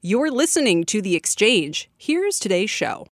You're listening to The Exchange. Here's today's show.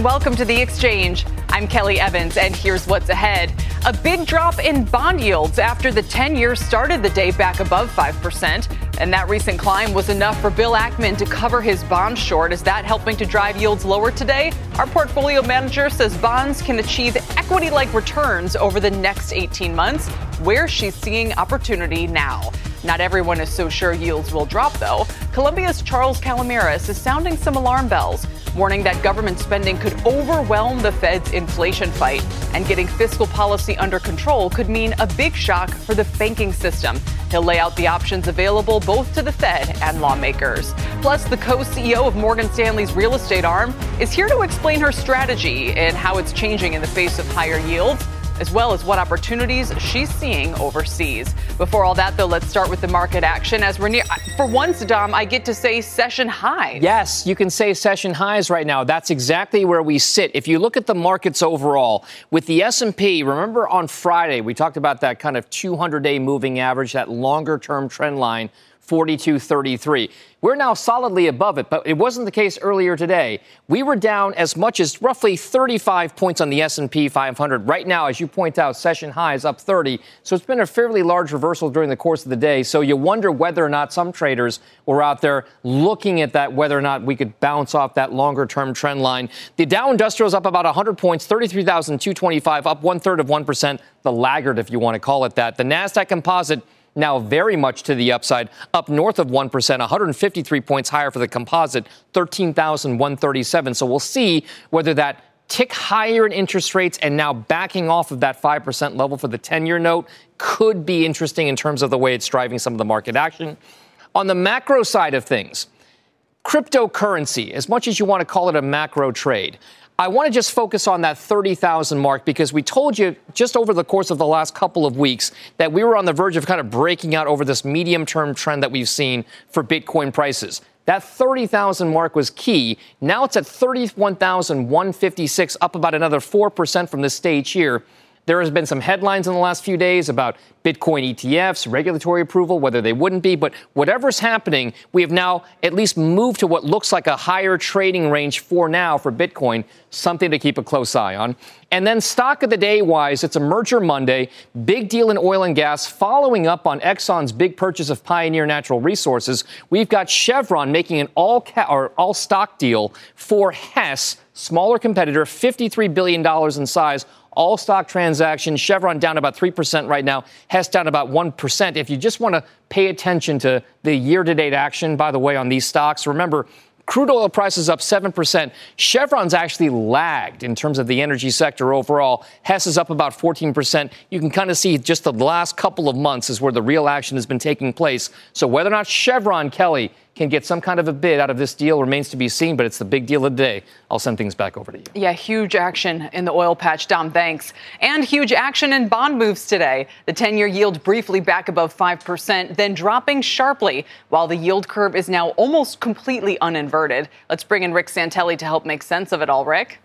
Welcome to The Exchange. I'm Kelly Evans, and here's what's ahead. A big drop in bond yields after the 10-year started the day back above 5%. And that recent climb was enough for Bill Ackman to cover his bond short. Is that helping to drive yields lower today? Our portfolio manager says bonds can achieve equity-like returns over the next 18 months, where she's seeing opportunity now. Not everyone is so sure yields will drop, though. Colombia's Charles Calamiris is sounding some alarm bells, warning that government spending could overwhelm the Fed's inflation fight. And getting fiscal policy under control could mean a big shock for the banking system. He'll lay out the options available both to the Fed and lawmakers. Plus, the co-CEO of Morgan Stanley's real estate arm is here to explain her strategy and how it's changing in the face of higher yields, as well as what opportunities she's seeing overseas. Before all that, though, let's start with the market action. As we're near, for once, Dom, I get to say session highs. Yes, you can say session highs right now. That's exactly where we sit. If you look at the markets overall, with the S&P, remember on Friday, we talked about that kind of 200-day moving average, that longer-term trend line, 42.33. We're now solidly above it, but it wasn't the case earlier today. We were down as much as roughly 35 points on the S&P 500. Right now, as you point out, session high is up 30. So it's been a fairly large reversal during the course of the day. So you wonder whether or not some traders were out there looking at that, whether or not we could bounce off that longer-term trend line. The Dow Industrial is up about 100 points, 33,225, up 1/3 of 1%, the laggard, if you want to call it that. The Nasdaq Composite now very much to the upside, up north of 1%, 153 points higher for the composite, 13,137. So we'll see whether that tick higher in interest rates and now backing off of that 5% level for the 10-year note could be interesting in terms of the way it's driving some of the market action. On the macro side of things, cryptocurrency, as much as you want to call it a macro trade, I want to just focus on that 30,000 mark because we told you just over the course of the last couple of weeks that we were on the verge of kind of breaking out over this medium-term trend that we've seen for Bitcoin prices. That 30,000 mark was key. Now it's at 31,156, up about another 4% from this stage here. There has been some headlines in the last few days about Bitcoin ETFs, regulatory approval, whether they wouldn't be. But whatever's happening, we have now at least moved to what looks like a higher trading range for now for Bitcoin, something to keep a close eye on. And then stock of the day-wise, it's a merger Monday, big deal in oil and gas, following up on Exxon's big purchase of Pioneer Natural Resources. We've got Chevron making an all-stock deal for Hess, smaller competitor, $53 billion in size. All-stock transaction, Chevron down about 3% right now, Hess down about 1%. If you just want to pay attention to the year-to-date action, by the way, on these stocks, remember, crude oil prices up 7%. Chevron's actually lagged in terms of the energy sector overall. Hess is up about 14%. You can kind of see just the last couple of months is where the real action has been taking place. So whether or not Chevron, Kelly, can get some kind of a bid out of this deal remains to be seen, but it's the big deal of the day. I'll send things back over to you. Yeah, huge action in the oil patch. Dom, thanks. And huge action in bond moves today. The 10-year yield briefly back above 5%, then dropping sharply, while the yield curve is now almost completely uninverted. Let's bring in Rick Santelli to help make sense of it all, Rick.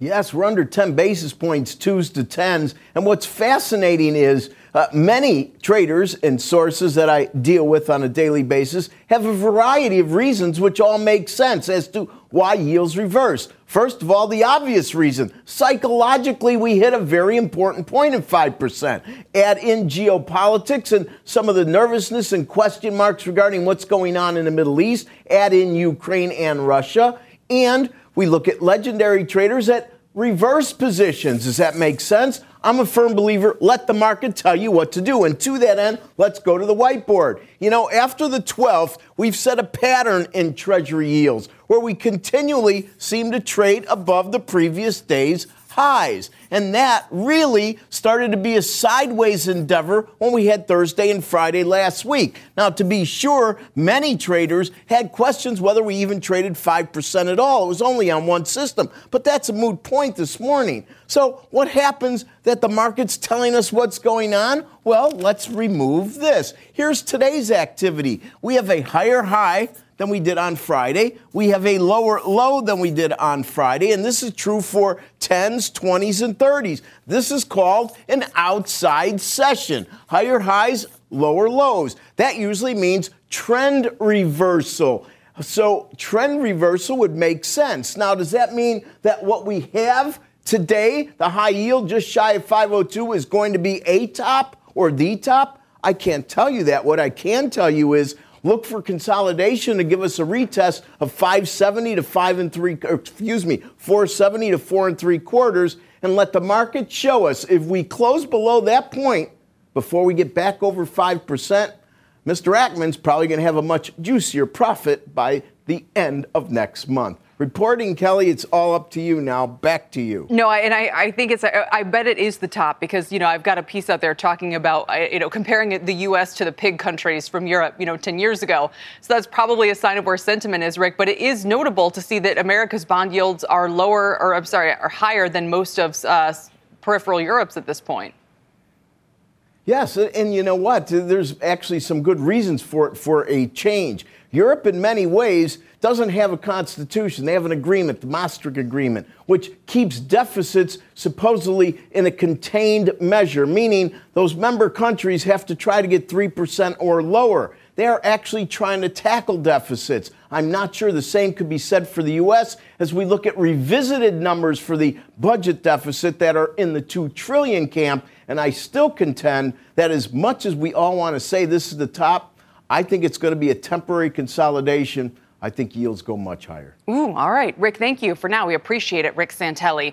Yes, we're under 10 basis points, 2s to 10s. And what's fascinating is many traders and sources that I deal with on a daily basis have a variety of reasons which all make sense as to why yields reverse. First of all, the obvious reason. Psychologically, we hit a very important point at 5%. Add in geopolitics and some of the nervousness and question marks regarding what's going on in the Middle East. Add in Ukraine and Russia. And we look at legendary traders at reverse positions. Does that make sense? I'm a firm believer, let the market tell you what to do. And to that end, let's go to the whiteboard. You know, after the 12th, we've set a pattern in Treasury yields where we continually seem to trade above the previous day's highs. And that really started to be a sideways endeavor when we had Thursday and Friday last week. Now, to be sure, many traders had questions whether we even traded 5% at all. It was only on one system. But that's a moot point this morning. So what happens that the market's telling us what's going on? Well, let's remove this. Here's today's activity. We have a higher high than we did on Friday. We have a lower low than we did on Friday. And this is true for 10s, 20s, and 30s. This is called an outside session. Higher highs, lower lows. That usually means trend reversal. So trend reversal would make sense. Now, does that mean that what we have today, the high yield just shy of 502, is going to be a top or the top? I can't tell you that. What I can tell you is look for consolidation to give us a retest of 570 to 470 to 4 3/4, and let the market show us if we close below that point before we get back over 5%, Mr. Ackman's probably going to have a much juicier profit by the end of next month. Reporting, Kelly, it's all up to you now. Back to you. No, I think it's, I bet it is the top because, you know, I've got a piece out there talking about, you know, comparing the U.S. to the pig countries from Europe, you know, 10 years ago. So that's probably a sign of where sentiment is, Rick. But it is notable to see that America's bond yields are are higher than most of peripheral Europe's at this point. Yes, and you know what? There's actually some good reasons for it, for a change. Europe, in many ways, doesn't have a constitution. They have an agreement, the Maastricht Agreement, which keeps deficits supposedly in a contained measure, meaning those member countries have to try to get 3% or lower. They are actually trying to tackle deficits. I'm not sure the same could be said for the U.S. as we look at revisited numbers for the budget deficit that are in the $2 trillion camp. And I still contend that as much as we all want to say this is the top, I think it's going to be a temporary consolidation. I think yields go much higher. Ooh, all right. Rick, thank you for now. We appreciate it, Rick Santelli.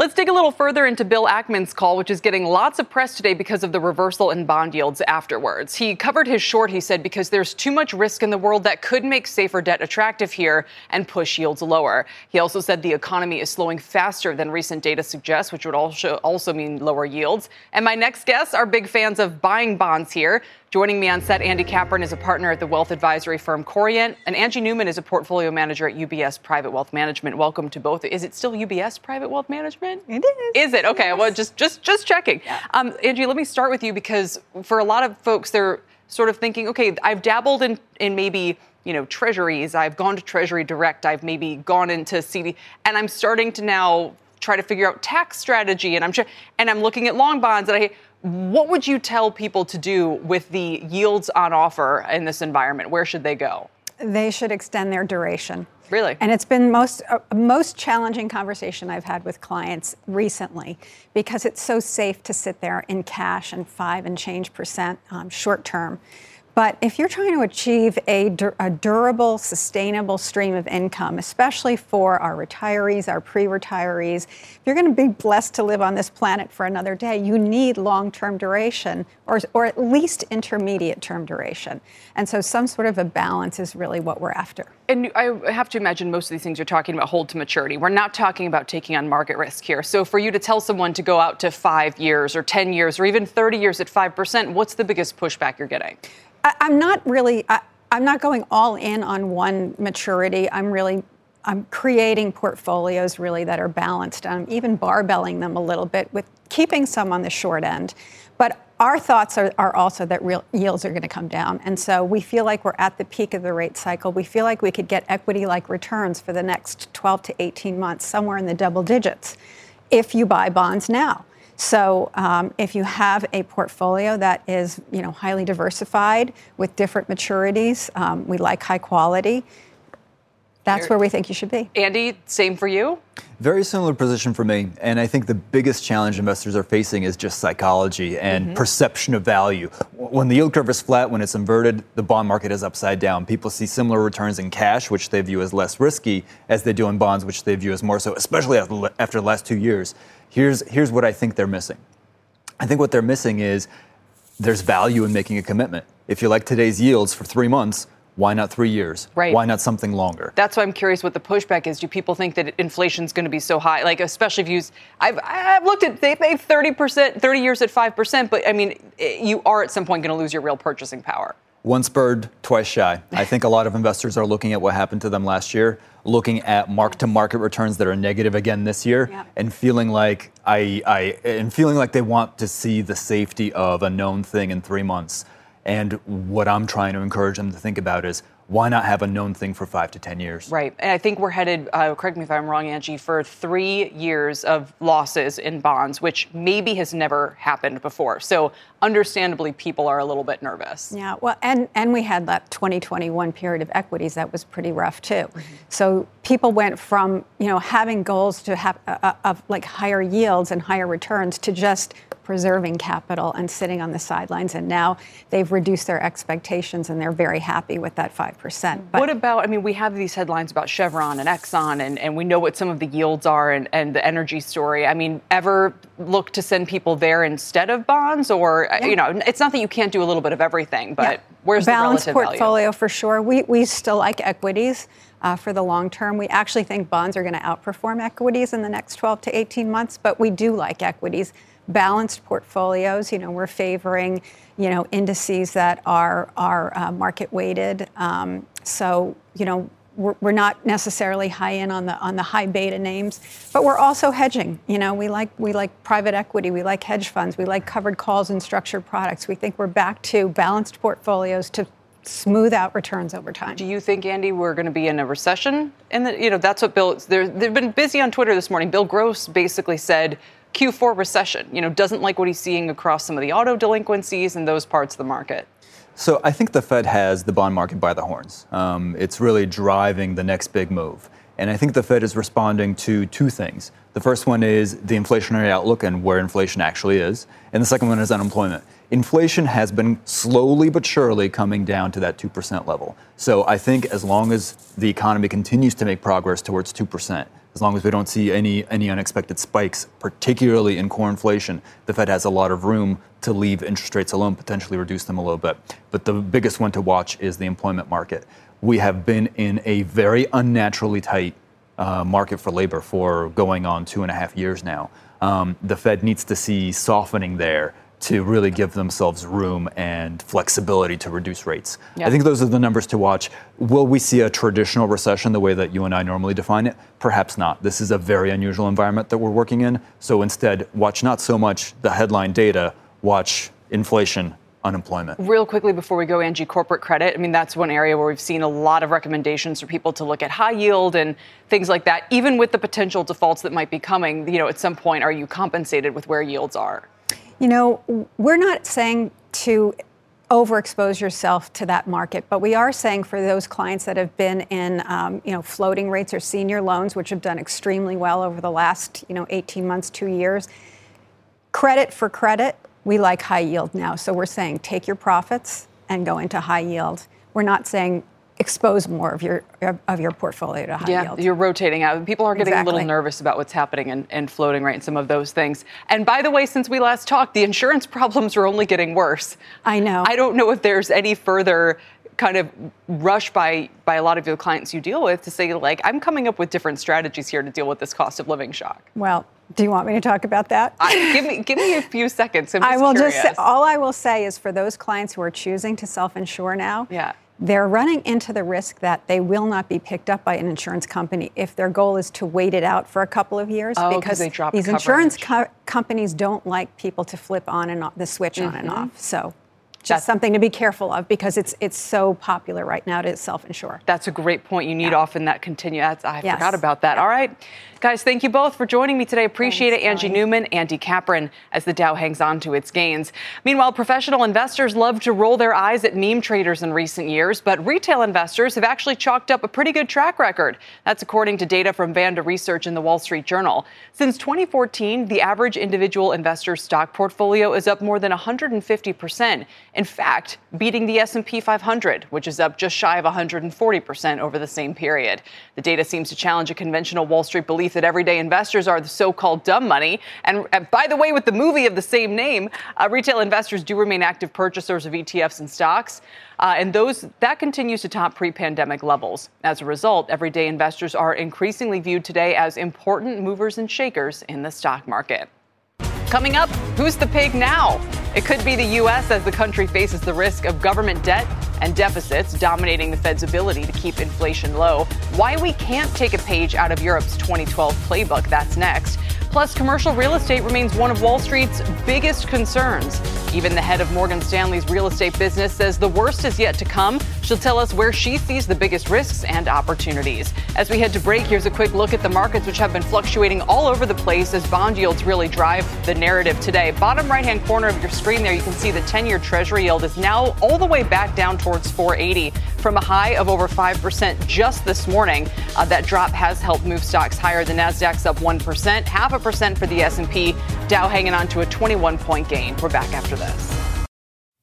Let's dig a little further into Bill Ackman's call, which is getting lots of press today because of the reversal in bond yields afterwards. He covered his short, he said, because there's too much risk in the world that could make safer debt attractive here and push yields lower. He also said the economy is slowing faster than recent data suggests, which would also mean lower yields. And my next guests are big fans of buying bonds here. Joining me on set, Andy Caprin is a partner at the wealth advisory firm Corient, and Angie Newman is a portfolio manager at UBS Private Wealth Management. Welcome to both. Is it still UBS Private Wealth Management? It is. Is it? Okay, yes. Well, just checking. Yeah. Angie, let me start with you because for a lot of folks, they're sort of thinking, okay, I've dabbled in maybe, you know, treasuries. I've gone to Treasury Direct. I've maybe gone into CD, and I'm starting to now try to figure out tax strategy, and I'm looking at long bonds, and what would you tell people to do with the yields on offer in this environment? Where should they go? They should extend their duration. Really? And it's been most challenging conversation I've had with clients recently because it's so safe to sit there in cash and 5% and change short term. But if you're trying to achieve a durable, sustainable stream of income, especially for our retirees, our pre-retirees, if you're going to be blessed to live on this planet for another day, you need long-term duration or at least intermediate-term duration. And so some sort of a balance is really what we're after. And I have to imagine most of these things you're talking about hold to maturity. We're not talking about taking on market risk here. So for you to tell someone to go out to 5 years or 10 years or even 30 years at 5%, what's the biggest pushback you're getting? I'm not going all in on one maturity. I'm creating portfolios really that are balanced. I'm even barbelling them a little bit with keeping some on the short end. But our thoughts are also that real yields are going to come down. And so we feel like we're at the peak of the rate cycle. We feel like we could get equity-like returns for the next 12 to 18 months, somewhere in the double digits, if you buy bonds now. So if you have a portfolio that is, you know, highly diversified with different maturities, we like high quality, that's where we think you should be. Andy, same for you? Very similar position for me. And I think the biggest challenge investors are facing is just psychology and perception of value. When the yield curve is flat, when it's inverted, the bond market is upside down. People see similar returns in cash, which they view as less risky, as they do in bonds, which they view as more so, especially after the last 2 years. Here's what I think they're missing. I think what they're missing is there's value in making a commitment. If you like today's yields for 3 months, Why not 3 years? Right. Why not something longer? That's why I'm curious what the pushback is. Do people think that inflation's going to be so high? Like, especially if you, I've looked at, they paid 30%, 30 years at 5%, but I mean, you are at some point going to lose your real purchasing power. Once bird, twice shy. I think a lot of investors are looking at what happened to them last year, looking at mark-to-market returns that are negative again this year, yeah, and feeling like feeling like they want to see the safety of a known thing in 3 months. And what I'm trying to encourage them to think about is, why not have a known thing for 5 to 10 years? Right. And I think we're headed, correct me if I'm wrong, Angie, for 3 years of losses in bonds, which maybe has never happened before. So understandably, people are a little bit nervous. Yeah. Well, and we had that 2021 period of equities that was pretty rough, too. Mm-hmm. So people went from, you know, having goals to have of like higher yields and higher returns to just preserving capital and sitting on the sidelines, and now they've reduced their expectations and they're very happy with that 5%. But what about, I mean, we have these headlines about Chevron and Exxon, and we know what some of the yields are, and the energy story. I mean, ever look to send people there instead of bonds? Or, yeah, you know, it's not that you can't do a little bit of everything, but yeah, where's the relative value? Balanced portfolio for sure. We still like equities. For the long term, we actually think bonds are going to outperform equities in the next 12 to 18 months, but we do like equities. Balanced portfolios, you know, we're favoring, you know, indices that are market weighted. So, you know, we're not necessarily high in on the high beta names, but we're also hedging. You know, we like private equity, we like hedge funds, we like covered calls and structured products. We think we're back to balanced portfolios to smooth out returns over time. Do you think, Andy, we're going to be in a recession? And you know, that's what Bill. They've been busy on Twitter this morning. Bill Gross basically said Q4 recession. You know, doesn't like what he's seeing across some of the auto delinquencies and those parts of the market. So I think the Fed has the bond market by the horns. It's really driving the next big move, and I think the Fed is responding to two things. The first one is the inflationary outlook and where inflation actually is, and the second one is unemployment. Inflation has been slowly but surely coming down to that 2% level. So I think as long as the economy continues to make progress towards 2%, as long as we don't see any unexpected spikes, particularly in core inflation, the Fed has a lot of room to leave interest rates alone, potentially reduce them a little bit. But the biggest one to watch is the employment market. We have been in a very unnaturally tight market for labor for going on 2.5 years now. The Fed needs to see softening there to really give themselves room and flexibility to reduce rates. Yep. I think those are the numbers to watch. Will we see a traditional recession the way that you and I normally define it? Perhaps not. This is a very unusual environment that we're working in. So instead, watch not so much the headline data, watch inflation, unemployment. Real quickly before we go, Angie, corporate credit. I mean, that's one area where we've seen a lot of recommendations for people to look at high yield and things like that. Even with the potential defaults that might be coming, you know, at some point, are you compensated with where yields are? You know, we're not saying to overexpose yourself to that market, but we are saying for those clients that have been in, you know, floating rates or senior loans, which have done extremely well over the last, you know, 18 months, 2 years, credit for credit, we like high yield now. So we're saying take your profits and go into high yield. We're not saying expose more of your portfolio to high yield. Yeah, you're rotating out. People are getting a little nervous about what's happening in floating rate and some of those things. And by the way, since we last talked, the insurance problems are only getting worse. I know. I don't know if there's any further kind of rush by a lot of your clients you deal with to say, like, I'm coming up with different strategies here to deal with this cost of living shock. Well, do you want me to talk about that? Give me a few seconds. I'm just curious. All I will say is for those clients who are choosing to self-insure now, yeah, they're running into the risk that they will not be picked up by an insurance company if their goal is to wait it out for a couple of years, because these coverage insurance companies don't like people to flip on and off, the switch on and off. So just something to be careful of, because it's so popular right now to self-insure. That's a great point. You need often that continue. I forgot about that. Yeah. All right. Guys, thank you both for joining me today. Appreciate it. Angie Newman, Andy Caprin, as the Dow hangs on to its gains. Meanwhile, professional investors love to roll their eyes at meme traders in recent years, but retail investors have actually chalked up a pretty good track record. That's according to data from Vanda Research in the Wall Street Journal. Since 2014, the average individual investor stock portfolio is up more than 150%. in fact, beating the S&P 500, which is up just shy of 140% over the same period. The data seems to challenge a conventional Wall Street belief that everyday investors are the so-called dumb money. And by the way, with the movie of the same name, retail investors do remain active purchasers of ETFs and stocks. And that continues to top pre-pandemic levels. As a result, everyday investors are increasingly viewed today as important movers and shakers in the stock market. Coming up, who's the pig now? It could be the U.S. as the country faces the risk of government debt and deficits dominating the Fed's ability to keep inflation low. Why we can't take a page out of Europe's 2012 playbook, that's next. Plus, commercial real estate remains one of Wall Street's biggest concerns. Even the head of Morgan Stanley's real estate business says the worst is yet to come. She'll tell us where she sees the biggest risks and opportunities. As we head to break, here's a quick look at the markets, which have been fluctuating all over the place as bond yields really drive the narrative today. Bottom right-hand corner of your screen there, you can see the 10-year Treasury yield is now all the way back down towards 4.80 from a high of over 5% just this morning. That drop has helped move stocks higher. The Nasdaq's up 1%, half a percent for the S&P. Dow hanging on to a 21-point gain. We're back after this.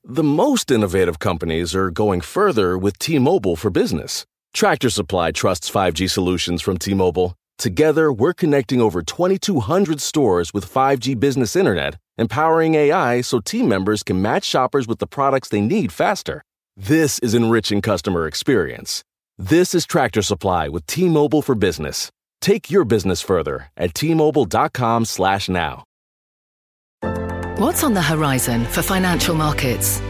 The most innovative companies are going further with T-Mobile for Business. Tractor Supply trusts 5G solutions from T-Mobile. Together, we're connecting over 2,200 stores with 5G business internet, empowering AI so team members can match shoppers with the products they need faster. This is enriching customer experience. This is Tractor Supply with T-Mobile for Business. Take your business further at T-Mobile.com/now. What's on the horizon for financial markets?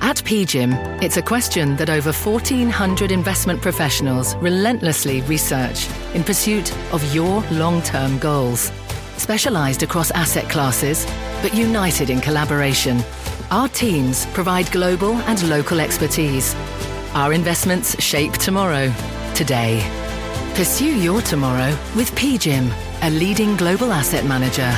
At PGIM, it's a question that over 1,400 investment professionals relentlessly research in pursuit of your long-term goals. Specialized across asset classes, but united in collaboration, our teams provide global and local expertise. Our investments shape tomorrow, today. Pursue your tomorrow with PGIM, a leading global asset manager.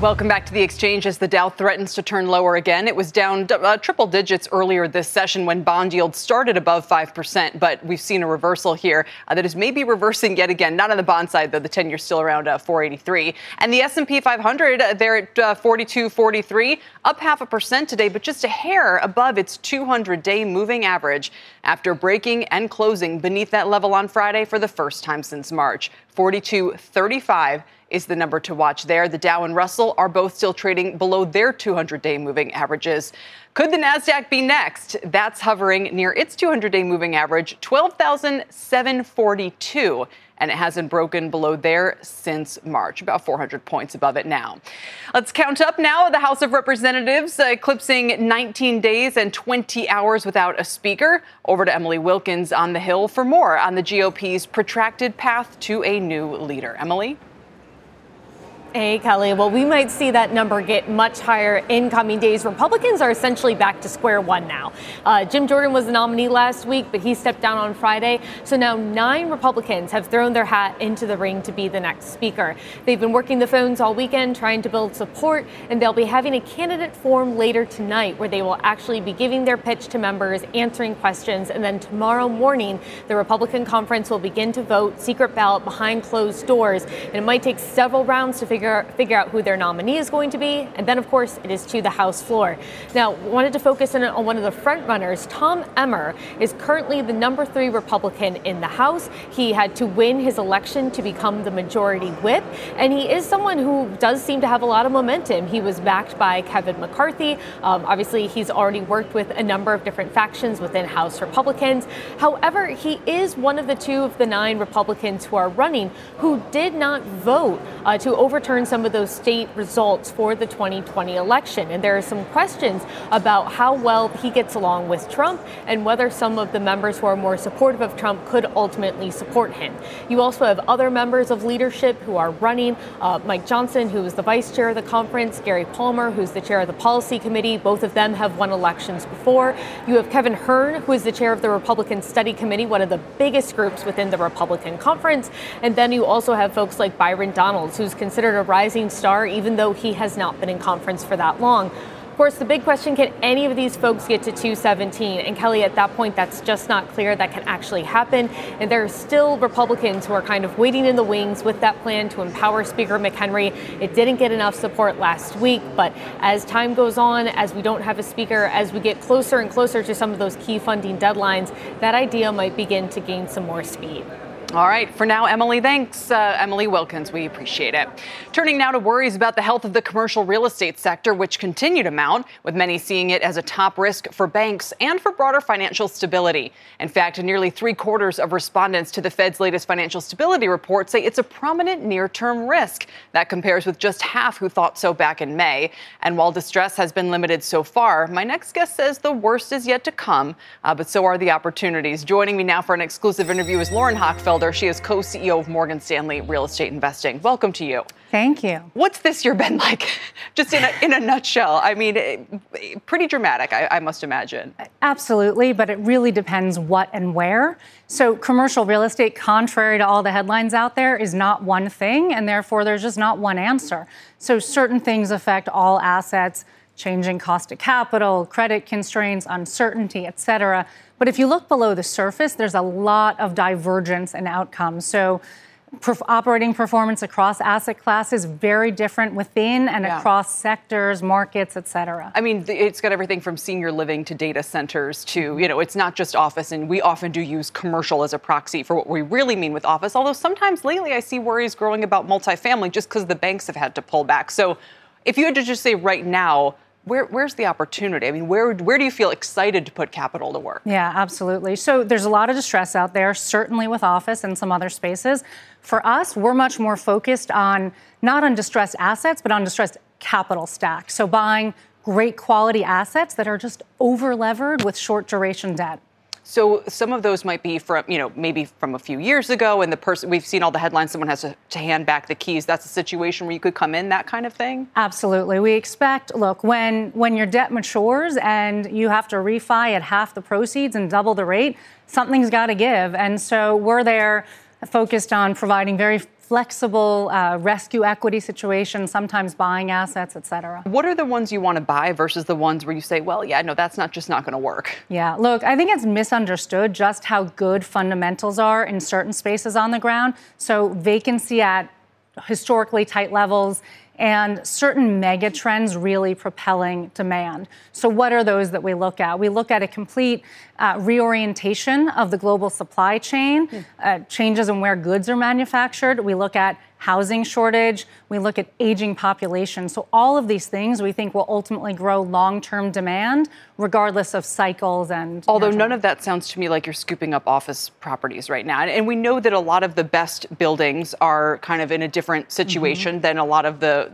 Welcome back to The Exchange. As the Dow threatens to turn lower again, it was down triple digits earlier this session when bond yields started above 5%, but we've seen a reversal here that is maybe reversing yet again. Not on the bond side, though. The 10-year still around 483. And the S&P 500, they're at 4243, up half a percent today, but just a hair above its 200-day moving average after breaking and closing beneath that level on Friday for the first time since March. 4235 is the number to watch there. The Dow and Russell are both still trading below their 200-day moving averages. Could the Nasdaq be next? That's hovering near its 200-day moving average, 12,742. And it hasn't broken below there since March, about 400 points above it now. Let's count up now. The House of Representatives eclipsing 19 days and 20 hours without a speaker. Over to Emily Wilkins on the Hill for more on the GOP's protracted path to a new leader. Emily? Hey, Kelly. Well, we might see that number get much higher in coming days. Republicans are essentially back to square one now. Jim Jordan was the nominee last week, but he stepped down on Friday. So now 9 Republicans have thrown their hat into the ring to be the next speaker. They've been working the phones all weekend trying to build support, and they'll be having a candidate forum later tonight where they will actually be giving their pitch to members, answering questions, and then tomorrow morning, the Republican conference will begin to vote secret ballot behind closed doors, and it might take several rounds to figure out who their nominee is going to be. And then, of course, it is to the House floor. Now, wanted to focus in on one of the front runners. Tom Emmer is currently the number 3 Republican in the House. He had to win his election to become the majority whip. And he is someone who does seem to have a lot of momentum. He was backed by Kevin McCarthy. Obviously, he's already worked with a number of different factions within House Republicans. However, he is one of the 2 of the 9 Republicans who are running who did not vote to overturn some of those state results for the 2020 election. And there are some questions about how well he gets along with Trump and whether some of the members who are more supportive of Trump could ultimately support him. You also have other members of leadership who are running. Mike Johnson, who is the vice chair of the conference, Gary Palmer, who's the chair of the policy committee. Both of them have won elections before. You have Kevin Hearn, who is the chair of the Republican Study Committee, one of the biggest groups within the Republican conference. And then you also have folks like Byron Donalds, who's considered a rising star, even though he has not been in conference for that long. Of course, the big question, can any of these folks get to 217? And Kelly, at that point, that's just not clear that can actually happen. And there are still Republicans who are kind of waiting in the wings with that plan to empower Speaker McHenry. It didn't get enough support last week, but as time goes on, as we don't have a speaker, as we get closer and closer to some of those key funding deadlines, that idea might begin to gain some more speed. All right. For now, Emily, thanks. Emily Wilkins, we appreciate it. Turning now to worries about the health of the commercial real estate sector, which continue to mount, with many seeing it as a top risk for banks and for broader financial stability. In fact, nearly 3/4 of respondents to the Fed's latest financial stability report say it's a prominent near-term risk. That compares with just half who thought so back in May. And while distress has been limited so far, my next guest says the worst is yet to come, but so are the opportunities. Joining me now for an exclusive interview is Lauren Hochfeld. She is co-CEO of Morgan Stanley Real Estate Investing. Welcome to you. Thank you. What's this year been like, just in a nutshell? I mean, pretty dramatic, I must imagine. Absolutely, but it really depends what and where. So commercial real estate, contrary to all the headlines out there, is not one thing, and therefore there's just not one answer. So certain things affect all assets, changing cost of capital, credit constraints, uncertainty, et cetera. But if you look below the surface, there's a lot of divergence in outcomes. So operating performance across asset classes, very different within and across sectors, markets, et cetera. I mean, it's got everything from senior living to data centers to, you know, it's not just office. And we often do use commercial as a proxy for what we really mean with office. Although sometimes lately I see worries growing about multifamily just because the banks have had to pull back. So if you had to just say right now, where's the opportunity? I mean, where do you feel excited to put capital to work? Yeah, absolutely. So there's a lot of distress out there, certainly with office and some other spaces. For us, we're much more focused on, not on distressed assets, but on distressed capital stack. So buying great quality assets that are just over-levered with short duration debt. So some of those might be from, you know, maybe from a few years ago, and the person, we've seen all the headlines, someone has to hand back the keys. That's a situation where you could come in, that kind of thing? Absolutely. We expect, look, when your debt matures and you have to refi at half the proceeds and double the rate, something's got to give. And so we're there focused on providing very flexible rescue equity situations, sometimes buying assets, et cetera. What are the ones you want to buy versus the ones where you say, well, yeah, no, that's not just not going to work? Yeah, look, I think it's misunderstood just how good fundamentals are in certain spaces on the ground. So vacancy at historically tight levels and certain mega trends really propelling demand. So what are those that we look at? We look at a complete reorientation of the global supply chain, changes in where goods are manufactured. We look at housing shortage. We look at aging population. So all of these things we think will ultimately grow long-term demand, regardless of cycles and... Although none of that sounds to me like you're scooping up office properties right now. And we know that a lot of the best buildings are kind of in a different situation than a lot of the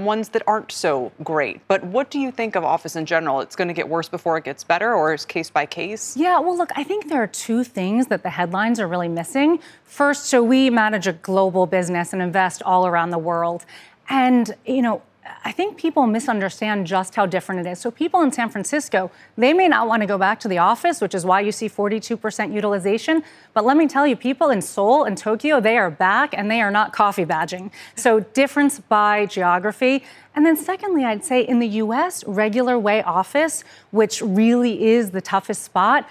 ones that aren't so great. But what do you think of office in general? It's going to get worse before it gets better, or is case by case? Yeah, well, look, I think there are two things that the headlines are really missing. First, so we manage a global business and invest all around the world. And, you know, I think people misunderstand just how different it is. So people in San Francisco, they may not want to go back to the office, which is why you see 42% utilization. But let me tell you, people in Seoul and Tokyo, they are back and they are not coffee badging. So difference by geography. And then secondly, I'd say in the U.S., regular way office, which really is the toughest spot,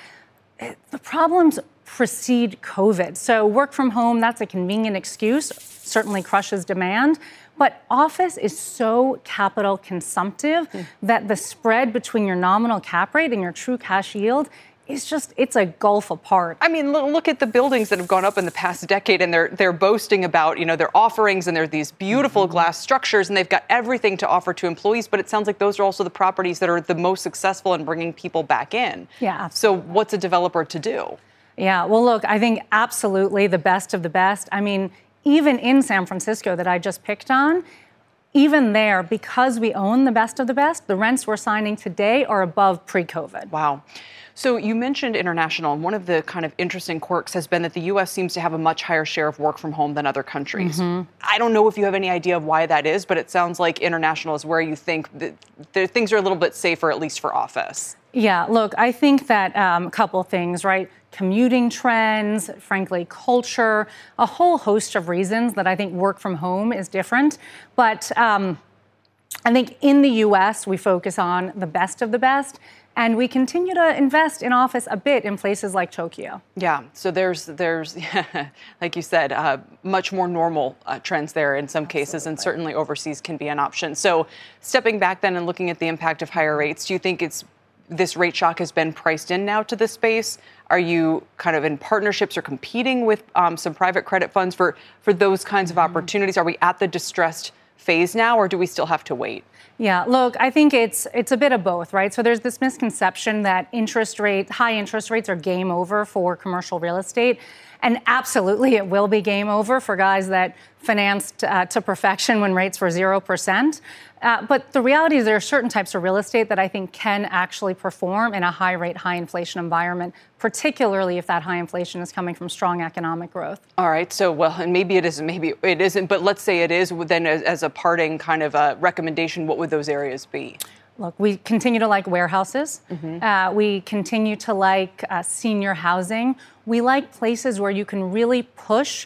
the problems precede COVID. So work from home, that's a convenient excuse, certainly crushes demand. But office is so capital consumptive that the spread between your nominal cap rate and your true cash yield is just, it's a gulf apart. I mean, look at the buildings that have gone up in the past decade, and they're boasting about, you know, their offerings, and they're these beautiful glass structures, and they've got everything to offer to employees. But it sounds like those are also the properties that are the most successful in bringing people back in. Yeah, absolutely. So what's a developer to do? Yeah, well, look, I think absolutely the best of the best. I mean, even in San Francisco that I just picked on, even there, because we own the best of the best, the rents we're signing today are above pre-COVID. Wow. So you mentioned international, and one of the kind of interesting quirks has been that the U.S. seems to have a much higher share of work from home than other countries. I don't know if you have any idea of why that is, but it sounds like international is where you think that things are a little bit safer, at least for office. Yeah, look, I think that a couple things, right? Commuting trends, frankly, culture, a whole host of reasons that I think work from home is different. But I think in the U.S., we focus on the best of the best, and we continue to invest in office a bit in places like Tokyo. Yeah, so there's like you said, much more normal trends there in some Absolutely. Cases, and certainly overseas can be an option. So stepping back then and looking at the impact of higher rates, do you think this rate shock has been priced in now to this space? Are you kind of in partnerships or competing with some private credit funds for those kinds of opportunities? Are we at the distressed phase now, or do we still have to wait? Yeah, look, I think it's a bit of both, right? So there's this misconception that high interest rates are game over for commercial real estate. And absolutely, it will be game over for guys that financed to perfection when rates were 0%. But the reality is there are certain types of real estate that I think can actually perform in a high-rate, high-inflation environment, particularly if that high inflation is coming from strong economic growth. All right. So, well, and maybe it isn't, but let's say it is. Then as a parting kind of a recommendation, what would those areas be? Look, we continue to like warehouses. Mm-hmm. We continue to like senior housing. We like places where you can really push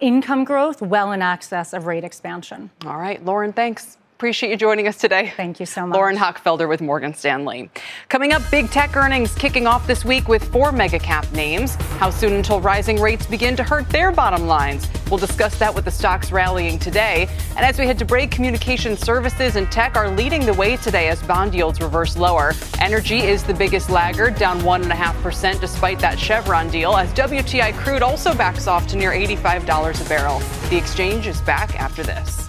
income growth well in excess of rate expansion. All right, Lauren, thanks. Appreciate you joining us today. Thank you so much. Lauren Hochfelder with Morgan Stanley. Coming up, big tech earnings kicking off this week with 4 mega-cap names. How soon until rising rates begin to hurt their bottom lines? We'll discuss that with the stocks rallying today. And as we head to break, communication services and tech are leading the way today as bond yields reverse lower. Energy is the biggest laggard, down 1.5% despite that Chevron deal, as WTI crude also backs off to near $85 a barrel. The Exchange is back after this.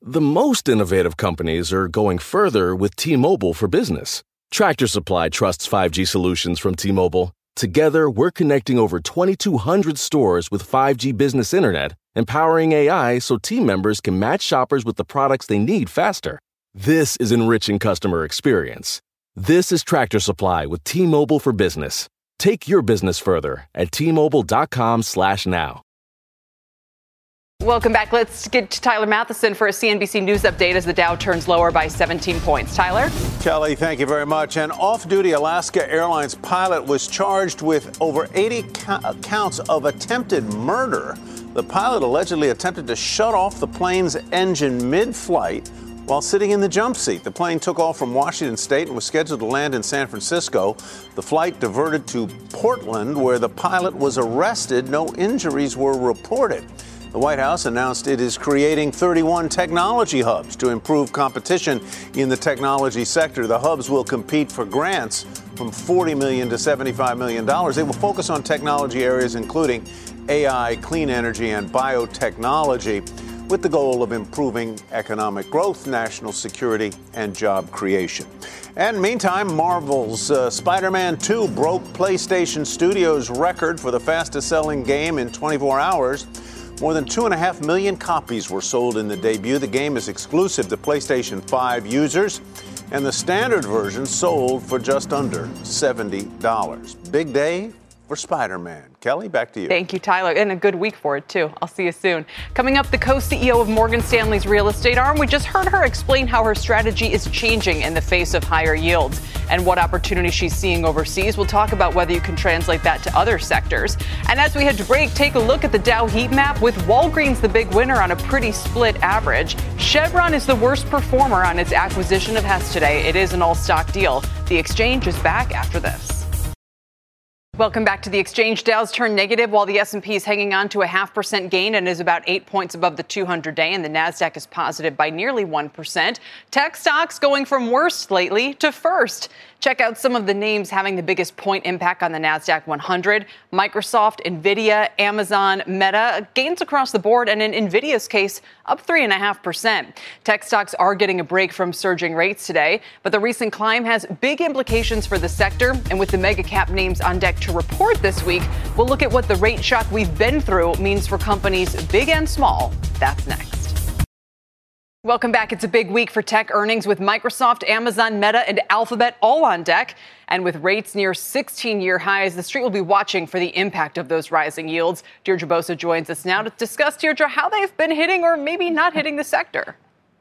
The most innovative companies are going further with T-Mobile for Business. Tractor Supply trusts 5G solutions from T-Mobile. Together, we're connecting over 2,200 stores with 5G business internet, empowering AI so team members can match shoppers with the products they need faster. This is enriching customer experience. This is Tractor Supply with T-Mobile for Business. Take your business further at T-Mobile.com/now. Welcome back. Let's get to Tyler Matheson for a CNBC News update as the Dow turns lower by 17 points. Tyler? Kelly, thank you very much. An off-duty Alaska Airlines pilot was charged with over 80 counts of attempted murder. The pilot allegedly attempted to shut off the plane's engine mid-flight while sitting in the jump seat. The plane took off from Washington State and was scheduled to land in San Francisco. The flight diverted to Portland, where the pilot was arrested. No injuries were reported. The White House announced it is creating 31 technology hubs to improve competition in the technology sector. The hubs will compete for grants from $40 million to $75 million. They will focus on technology areas including AI, clean energy, and biotechnology, with the goal of improving economic growth, national security, and job creation. And meantime, Marvel's Spider-Man 2 broke PlayStation Studios' record for the fastest-selling game in 24 hours. More than 2.5 million copies were sold in the debut. The game is exclusive to PlayStation 5 users, and the standard version sold for just under $70. Big day for Spider-Man. Kelly, back to you. Thank you, Tyler, and a good week for it, too. I'll see you soon. Coming up, the co-CEO of Morgan Stanley's real estate arm. We just heard her explain how her strategy is changing in the face of higher yields and what opportunities she's seeing overseas. We'll talk about whether you can translate that to other sectors. And as we head to break, take a look at the Dow heat map with Walgreens the big winner on a pretty split average. Chevron is the worst performer on its acquisition of Hess today. It is an all-stock deal. The Exchange is back after this. Welcome back to the Exchange. Dow's turned negative while the S&P is hanging on to a 0.5% gain and is about 8 points above the 200-day, and the Nasdaq is positive by nearly 1%. Tech stocks going from worst lately to first. Check out some of the names having the biggest point impact on the Nasdaq 100. Microsoft, NVIDIA, Amazon, Meta, gains across the board, and in NVIDIA's case, up 3.5%. Tech stocks are getting a break from surging rates today, but the recent climb has big implications for the sector, and with the mega-cap names on deck to report this week, we'll look at what the rate shock we've been through means for companies big and small. That's next. Welcome back. It's a big week for tech earnings with Microsoft, Amazon, Meta, and Alphabet all on deck. And with rates near 16-year highs, the street will be watching for the impact of those rising yields. Deirdre Bosa joins us now to discuss, Deirdre, how they've been hitting or maybe not hitting the sector.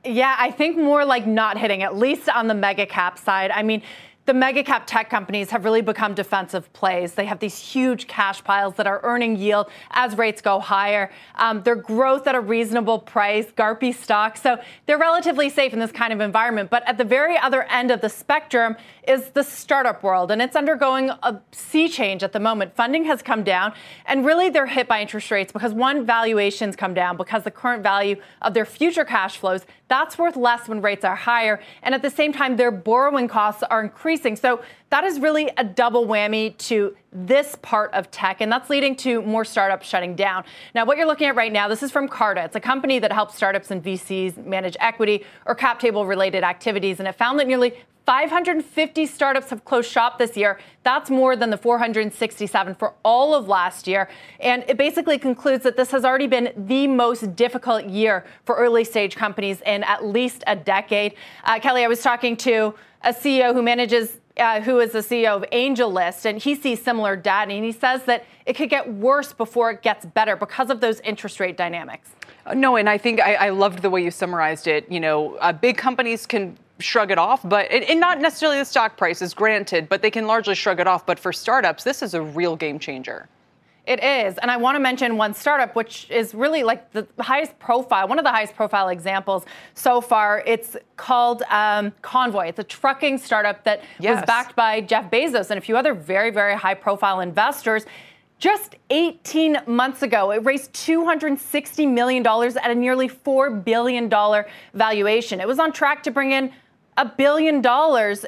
Yeah, I think more like not hitting, at least on the mega cap side. I mean, the mega cap tech companies have really become defensive plays. They have these huge cash piles that are earning yield as rates go higher. Their growth at a reasonable price, GARPy stocks. So they're relatively safe in this kind of environment. But at the very other end of the spectrum is the startup world. And it's undergoing a sea change at the moment. Funding has come down. And really, they're hit by interest rates because, one, valuations come down because the current value of their future cash flows, that's worth less when rates are higher. And at the same time, their borrowing costs are increasing. So that is really a double whammy to this part of tech, and that's leading to more startups shutting down. Now, what you're looking at right now, this is from Carta. It's a company that helps startups and VCs manage equity or cap table-related activities, and it found that nearly 550 startups have closed shop this year. That's more than the 467 for all of last year. And it basically concludes that this has already been the most difficult year for early stage companies in at least a decade. Kelly, I was talking to a CEO who is the CEO of AngelList, and he sees similar data, and he says that it could get worse before it gets better because of those interest rate dynamics. No, and I think I loved the way you summarized it. You know, big companies can shrug it off, but and not necessarily the stock prices, granted, but they can largely shrug it off. But for startups, this is a real game changer. It is. And I want to mention one startup, which is really like the highest profile, one of the highest profile examples so far. It's called Convoy. It's a trucking startup that was backed by Jeff Bezos and a few other very, very high profile investors. Just 18 months ago, it raised $260 million at a nearly $4 billion valuation. It was on track to bring in $1 billion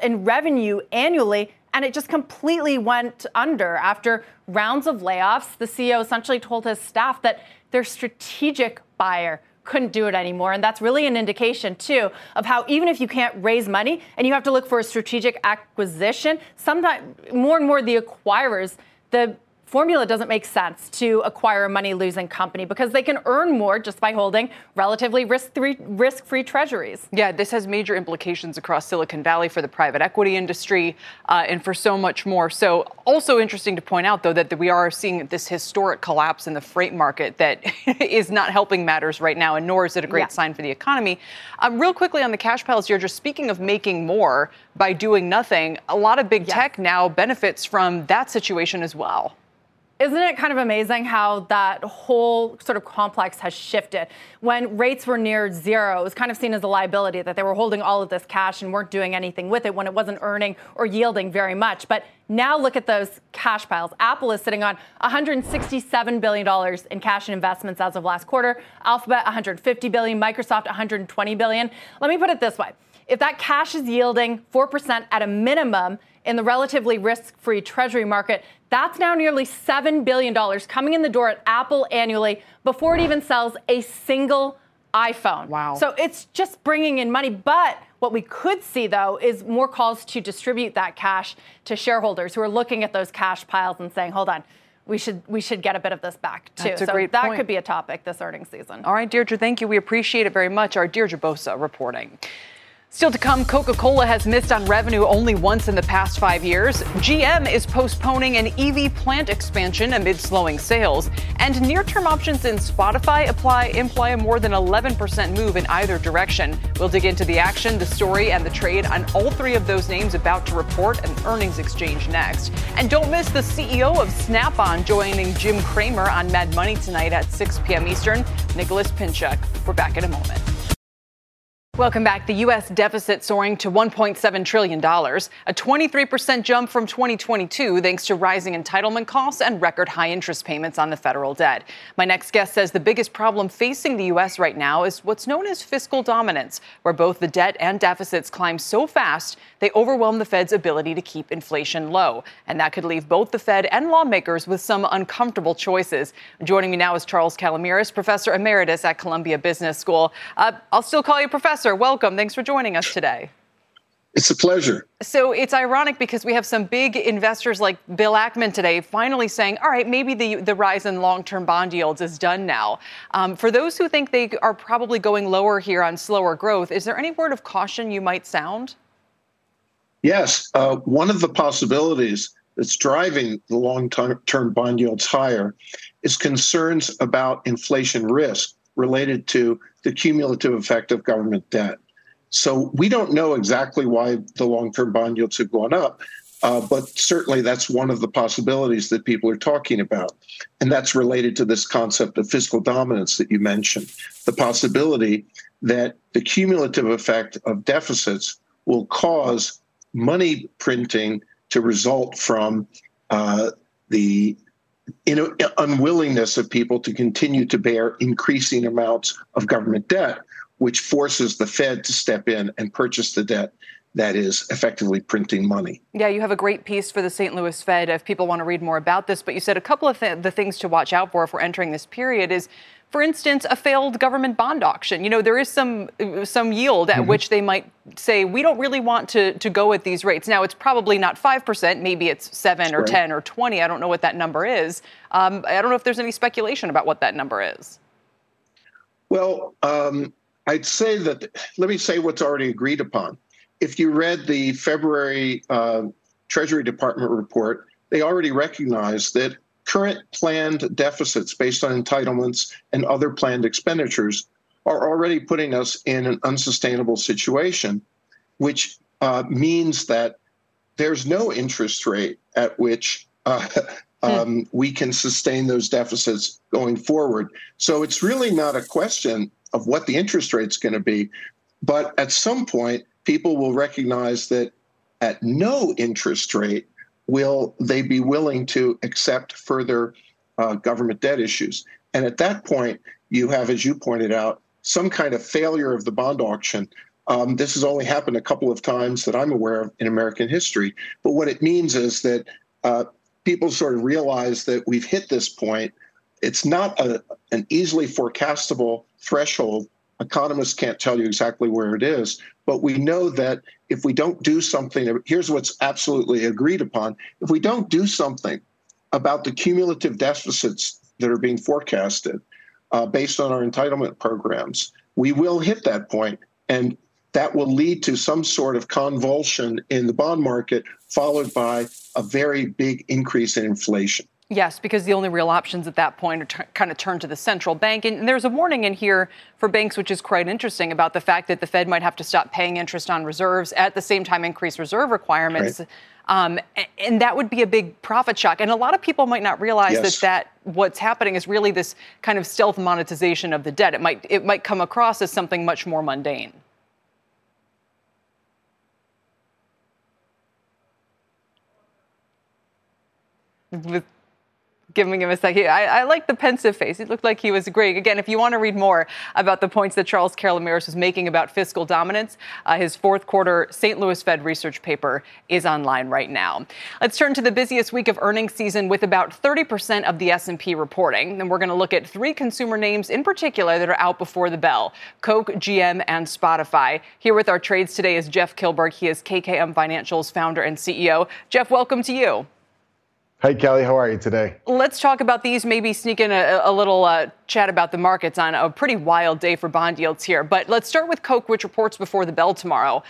in revenue annually, and it just completely went under after rounds of layoffs. The CEO essentially told his staff that their strategic buyer couldn't do it anymore. And that's really an indication, too, of how even if you can't raise money and you have to look for a strategic acquisition, sometimes more and more the acquirers, the formula doesn't make sense to acquire a money-losing company because they can earn more just by holding relatively risk-free treasuries. Yeah, this has major implications across Silicon Valley for the private equity industry and for so much more. So also interesting to point out, though, that we are seeing this historic collapse in the freight market that is not helping matters right now, and nor is it a great sign for the economy. Real quickly on the cash piles here, just speaking of making more by doing nothing, a lot of big tech now benefits from that situation as well. Isn't it kind of amazing how that whole sort of complex has shifted? When rates were near zero, it was kind of seen as a liability that they were holding all of this cash and weren't doing anything with it when it wasn't earning or yielding very much. But now look at those cash piles. Apple is sitting on $167 billion in cash and investments as of last quarter. Alphabet, $150 billion. Microsoft, $120 billion. Let me put it this way. If that cash is yielding 4% at a minimum in the relatively risk-free treasury market, that's now nearly $7 billion coming in the door at Apple annually before it even sells a single iPhone. Wow. So it's just bringing in money. But what we could see, though, is more calls to distribute that cash to shareholders who are looking at those cash piles and saying, hold on, we should get a bit of this back, too. That's a great point. So that could be a topic this earnings season. All right, Deirdre, thank you. We appreciate it very much. Our Deirdre Bosa reporting. Still to come, Coca-Cola has missed on revenue only once in the past 5 years. GM is postponing an EV plant expansion amid slowing sales. And near-term options in Spotify imply a more than 11% move in either direction. We'll dig into the action, the story, and the trade on all three of those names about to report an earnings exchange next. And don't miss the CEO of Snap-on joining Jim Cramer on Mad Money tonight at 6 p.m. Eastern, Nicholas Pinchuk. We're back in a moment. Welcome back. The U.S. deficit soaring to $1.7 trillion, a 23% jump from 2022 thanks to rising entitlement costs and record high interest payments on the federal debt. My next guest says the biggest problem facing the U.S. right now is what's known as fiscal dominance, where both the debt and deficits climb so fast they overwhelm the Fed's ability to keep inflation low. And that could leave both the Fed and lawmakers with some uncomfortable choices. Joining me now is Charles Calamiris, professor emeritus at Columbia Business School. I'll still call you professor. Welcome. Thanks for joining us today. It's a pleasure. So it's ironic because we have some big investors like Bill Ackman today finally saying, all right, maybe the rise in long-term bond yields is done now. For those who think they are probably going lower here on slower growth, is there any word of caution you might sound? Yes. One of the possibilities that's driving the long-term bond yields higher is concerns about inflation risk related to the cumulative effect of government debt. So we don't know exactly why the long-term bond yields have gone up, but certainly that's one of the possibilities that people are talking about. And that's related to this concept of fiscal dominance that you mentioned, the possibility that the cumulative effect of deficits will cause money printing to result from the unwillingness of people to continue to bear increasing amounts of government debt, which forces the Fed to step in and purchase the debt that is effectively printing money. Yeah, you have a great piece for the St. Louis Fed if people want to read more about this. But you said a couple of the things to watch out for if we're entering this period is, for instance, a failed government bond auction. You know, there is some yield at which they might say, we don't really want to go at these rates. Now, it's probably not 5%. Maybe it's 7 or 10 or 20. I don't know what that number is. I don't know if there's any speculation about what that number is. Well, I'd say that, let me say what's already agreed upon. If you read the February Treasury Department report, they already recognized that current planned deficits based on entitlements and other planned expenditures are already putting us in an unsustainable situation, which means that there's no interest rate at which we can sustain those deficits going forward. So it's really not a question of what the interest rate's going to be, but at some point, people will recognize that at no interest rate will they be willing to accept further government debt issues. And at that point, you have, as you pointed out, some kind of failure of the bond auction. This has only happened a couple of times that I'm aware of in American history. But what it means is that people sort of realize that we've hit this point. It's not an easily forecastable threshold. Economists can't tell you exactly where it is, but we know that if we don't do something, here's what's absolutely agreed upon. If we don't do something about the cumulative deficits that are being forecasted based on our entitlement programs, we will hit that point, and that will lead to some sort of convulsion in the bond market, followed by a very big increase in inflation. Yes, because the only real options at that point are kind of turned to the central bank. And there's a warning in here for banks, which is quite interesting, about the fact that the Fed might have to stop paying interest on reserves at the same time increase reserve requirements. Right. And that would be a big profit shock. And a lot of people might not realize that what's happening is really this kind of stealth monetization of the debt. It might come across as something much more mundane. Giving him a second. I like the pensive face. It looked like he was agreeing. Again, if you want to read more about the points that Charles Calamiris was making about fiscal dominance, his fourth quarter St. Louis Fed research paper is online right now. Let's turn to the busiest week of earnings season with about 30% of the S&P reporting. And we're going to look at three consumer names in particular that are out before the bell: Coke, GM, and Spotify. Here with our trades today is Jeff Kilberg. He is KKM Financial's founder and CEO. Jeff, welcome to you. Hi, Kelly. How are you today? Let's talk about these, maybe sneak in a little chat about the markets on a pretty wild day for bond yields here. But let's start with Coke, which reports before the bell tomorrow.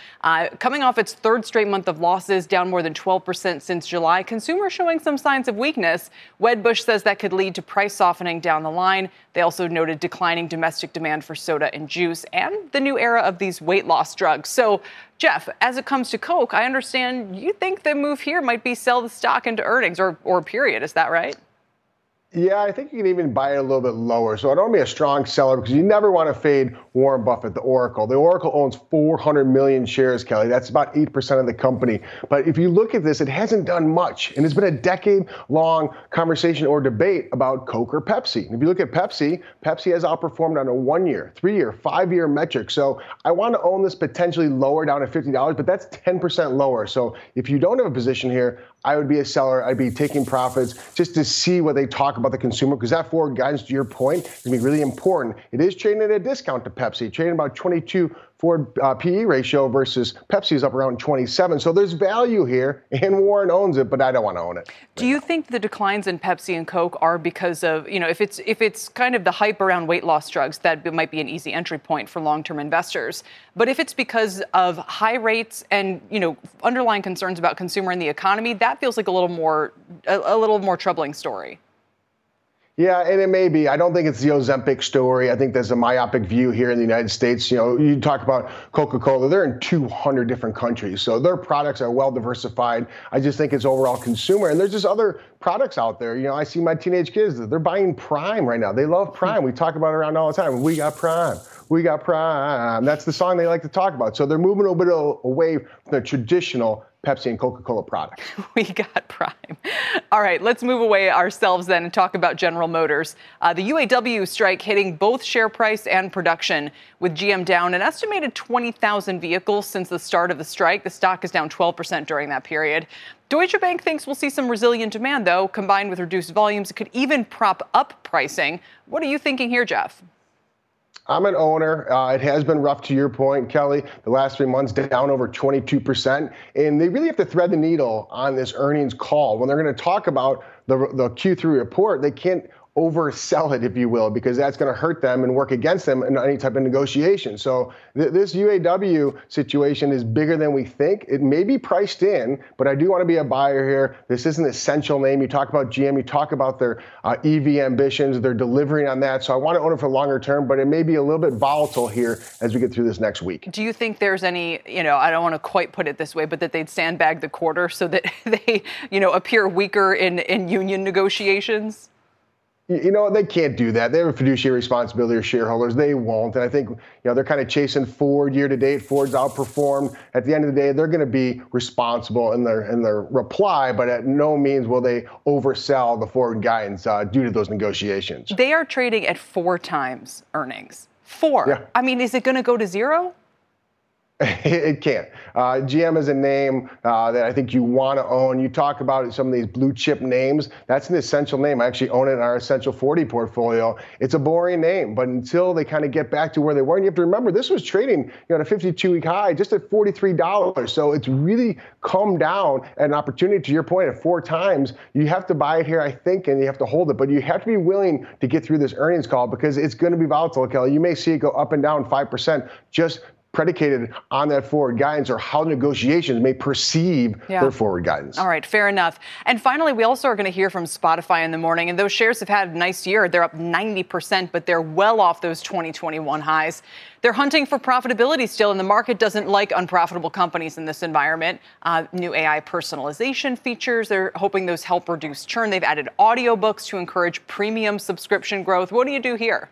Coming off its third straight month of losses, down more than 12% since July. Consumers showing some signs of weakness. Wedbush says that could lead to price softening down the line. They also noted declining domestic demand for soda and juice and the new era of these weight loss drugs. So, Jeff, as it comes to Coke, I understand you think the move here might be sell the stock into earnings or period. Is that right? Yeah, I think you can even buy it a little bit lower. So I don't want to be a strong seller because you never want to fade Warren Buffett, the Oracle. The Oracle owns 400 million shares, Kelly. That's about 8% of the company. But if you look at this, it hasn't done much. And it's been a decade-long conversation or debate about Coke or Pepsi. And if you look at Pepsi, Pepsi has outperformed on a 1-year, 3-year, 5-year metric. So I want to own this potentially lower down at $50, but that's 10% lower. So if you don't have a position here, I would be a seller. I'd be taking profits just to see what they talk about the consumer, because that forward guidance, to your point, is going to be really important. It is trading at a discount to Pepsi, trading about 22 Ford PE ratio versus Pepsi's up around 27. So there's value here, and Warren owns it, but I don't want to own it. Do you think the declines in Pepsi and Coke are because of, you know, if it's kind of the hype around weight loss drugs, that might be an easy entry point for long-term investors. But if it's because of high rates and, you know, underlying concerns about consumer and the economy, that feels like a little more troubling story. Yeah, and it may be. I don't think it's the Ozempic story. I think there's a myopic view here in the United States. You know, you talk about Coca-Cola, they're in 200 different countries. So their products are well diversified. I just think it's overall consumer. And there's just other products out there. You know, I see my teenage kids, they're buying Prime right now. They love Prime. We talk about it around all the time. We got Prime. We got Prime. That's the song they like to talk about. So they're moving a little bit away from the traditional Pepsi and Coca-Cola products. We got Prime. All right, let's move away ourselves then and talk about General Motors. The UAW strike hitting both share price and production, with GM down an estimated 20,000 vehicles since the start of the strike. The stock is down 12% during that period. Deutsche Bank thinks we'll see some resilient demand, though. Combined with reduced volumes, it could even prop up pricing. What are you thinking here, Jeff? I'm an owner. It has been rough, to your point, Kelly. The last 3 months down over 22%. And they really have to thread the needle on this earnings call. When they're going to talk about the Q3 report, they can't oversell it, if you will, because that's going to hurt them and work against them in any type of negotiation. So this UAW situation is bigger than we think. It may be priced in, but I do want to be a buyer here. This is an essential name. You talk about GM, you talk about their EV ambitions, they're delivering on that. So I want to own it for longer term, but it may be a little bit volatile here as we get through this next week. Do you think there's any, you know, I don't want to quite put it this way, but that they'd sandbag the quarter so that they, you know, appear weaker in union negotiations? You know, they can't do that. They have a fiduciary responsibility to shareholders. They won't. And I think, you know, they're kind of chasing Ford year to date. Ford's outperformed. At the end of the day, they're going to be responsible in their reply, but at no means will they oversell the forward guidance due to those negotiations. They are trading at 4 times earnings. 4. Yeah. I mean, is it going to go to 0? It can't. GM is a name that I think you want to own. You talk about some of these blue chip names. That's an essential name. I actually own it in our Essential 40 portfolio. It's a boring name, but until they kind of get back to where they were, and you have to remember this was trading, you know, at a 52-week high just at $43. So it's really come down at an opportunity, to your point, at 4 times. You have to buy it here, I think, and you have to hold it. But you have to be willing to get through this earnings call because it's going to be volatile, Kelly. You may see it go up and down 5% just predicated on that forward guidance or how negotiations may perceive their forward guidance. All right, fair enough. And finally, we also are going to hear from Spotify in the morning. And those shares have had a nice year. They're up 90%, but they're well off those 2021 highs. They're hunting for profitability still, and the market doesn't like unprofitable companies in this environment. New AI personalization features, they're hoping those help reduce churn. They've added audiobooks to encourage premium subscription growth. What do you do here?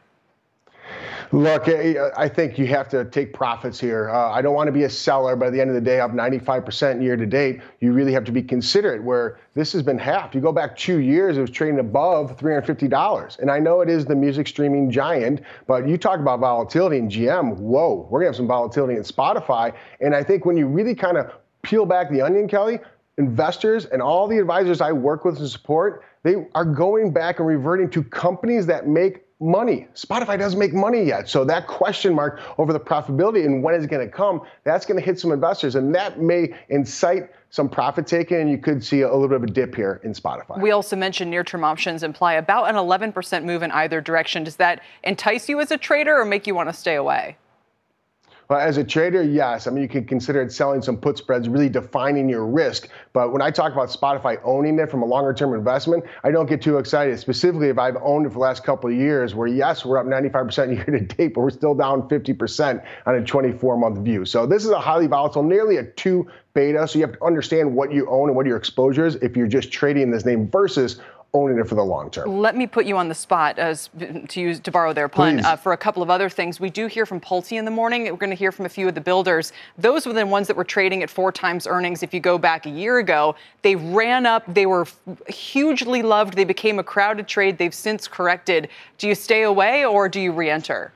Look, I think you have to take profits here. I don't want to be a seller, but at the end of the day, up 95% year to date, you really have to be considerate where this has been half. You go back 2 years, it was trading above $350. And I know it is the music streaming giant, but you talk about volatility in GM, whoa, we're going to have some volatility in Spotify. And I think when you really kind of peel back the onion, Kelly, investors and all the advisors I work with and support, they are going back and reverting to companies that make money. Spotify doesn't make money yet. So that question mark over the profitability and when is it going to come, that's going to hit some investors. And that may incite some profit taking, and you could see a little bit of a dip here in Spotify. We also mentioned near-term options imply about an 11% move in either direction. Does that entice you as a trader or make you want to stay away? Well, as a trader, yes. I mean, you could consider it selling some put spreads, really defining your risk. But when I talk about Spotify owning it from a longer-term investment, I don't get too excited, specifically if I've owned it for the last couple of years where, yes, we're up 95% year to date, but we're still down 50% on a 24-month view. So this is a highly volatile, nearly a 2 beta. So you have to understand what you own and what your exposure is if you're just trading this name versus owning it for the long term. Let me put you on the spot, to borrow their pun, for a couple of other things. We do hear from Pulte in the morning. We're going to hear from a few of the builders. Those were the ones that were trading at 4 times earnings. If you go back a year ago, they ran up. They were hugely loved. They became a crowded trade. They've since corrected. Do you stay away or do you re-enter?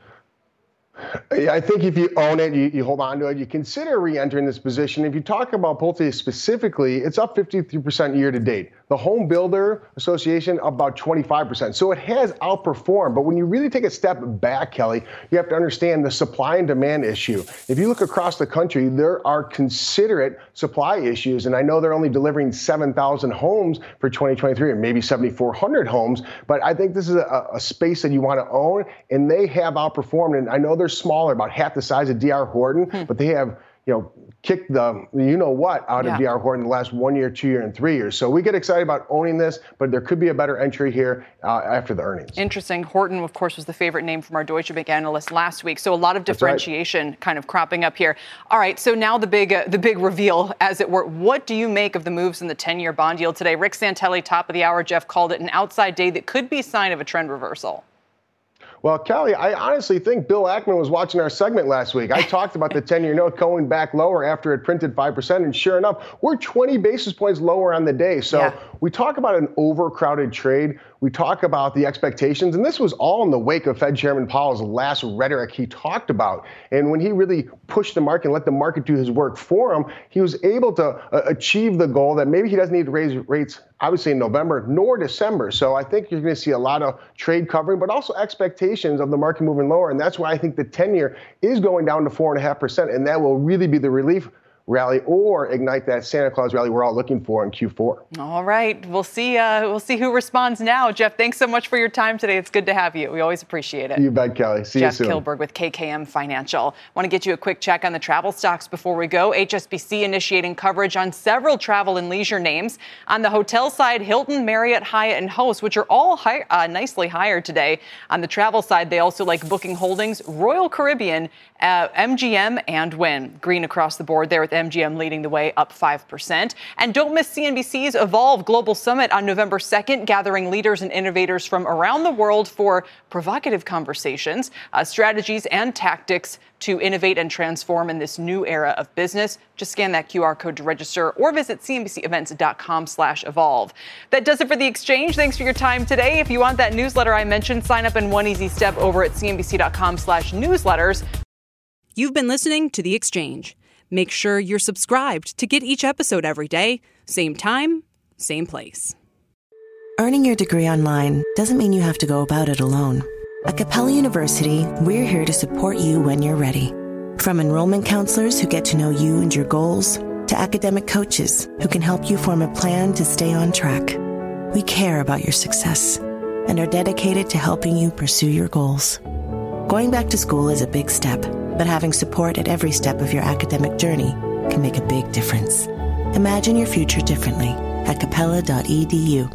I think if you own it, you hold on to it, you consider re-entering this position. If you talk about Pulte specifically, it's up 53% year to date. The Home Builder Association up about 25%. So it has outperformed. But when you really take a step back, Kelly, you have to understand the supply and demand issue. If you look across the country, there are considerate supply issues. And I know they're only delivering 7,000 homes for 2023 or maybe 7,400 homes. But I think this is a space that you want to own. And they have outperformed. And I know they're smaller, about half the size of D.R. Horton, but they have kick the you-know-what out of D.R. Horton in the last 1 year, 2 year, and 3 years. So we get excited about owning this, but there could be a better entry here after the earnings. Interesting. Horton, of course, was the favorite name from our Deutsche Bank analyst last week. So a lot of differentiation kind of cropping up here. All right, so now the big reveal, as it were. What do you make of the moves in the 10-year bond yield today? Rick Santelli, top of the hour, Jeff called it an outside day that could be a sign of a trend reversal. Well, Kelly, I honestly think Bill Ackman was watching our segment last week. I talked about the 10-year note going back lower after it printed 5%, and sure enough, we're 20 basis points lower on the day. So we talk about an overcrowded trade. We talk about the expectations, and this was all in the wake of Fed Chairman Powell's last rhetoric he talked about. And when he really pushed the market and let the market do his work for him, he was able to achieve the goal that maybe he doesn't need to raise rates, obviously, in November nor December. So I think you're going to see a lot of trade covering, but also expectations of the market moving lower. And that's why I think the 10-year is going down to 4.5%, and that will really be the relief rally or ignite that Santa Claus rally we're all looking for in Q4. All right. We'll see who responds now. Jeff, thanks so much for your time today. It's good to have you. We always appreciate it. You bet, Kelly. See you soon. Jeff Kilberg with KKM Financial. Want to get you a quick check on the travel stocks before we go. HSBC initiating coverage on several travel and leisure names. On the hotel side, Hilton, Marriott, Hyatt, and Host, which are all nicely higher today. On the travel side, they also like Booking Holdings, Royal Caribbean, MGM, and Wynn. Green across the board there with MGM leading the way up 5%. And don't miss CNBC's Evolve Global Summit on November 2nd, gathering leaders and innovators from around the world for provocative conversations, strategies, and tactics to innovate and transform in this new era of business. Just scan that QR code to register or visit cnbcevents.com/evolve. That does it for The Exchange. Thanks for your time today. If you want that newsletter I mentioned, sign up in one easy step over at cnbc.com/newsletters. You've been listening to The Exchange. Make sure you're subscribed to get each episode every day, same time, same place. Earning your degree online doesn't mean you have to go about it alone. At Capella University, we're here to support you when you're ready. From enrollment counselors who get to know you and your goals, to academic coaches who can help you form a plan to stay on track. We care about your success and are dedicated to helping you pursue your goals. Going back to school is a big step, but having support at every step of your academic journey can make a big difference. Imagine your future differently at capella.edu.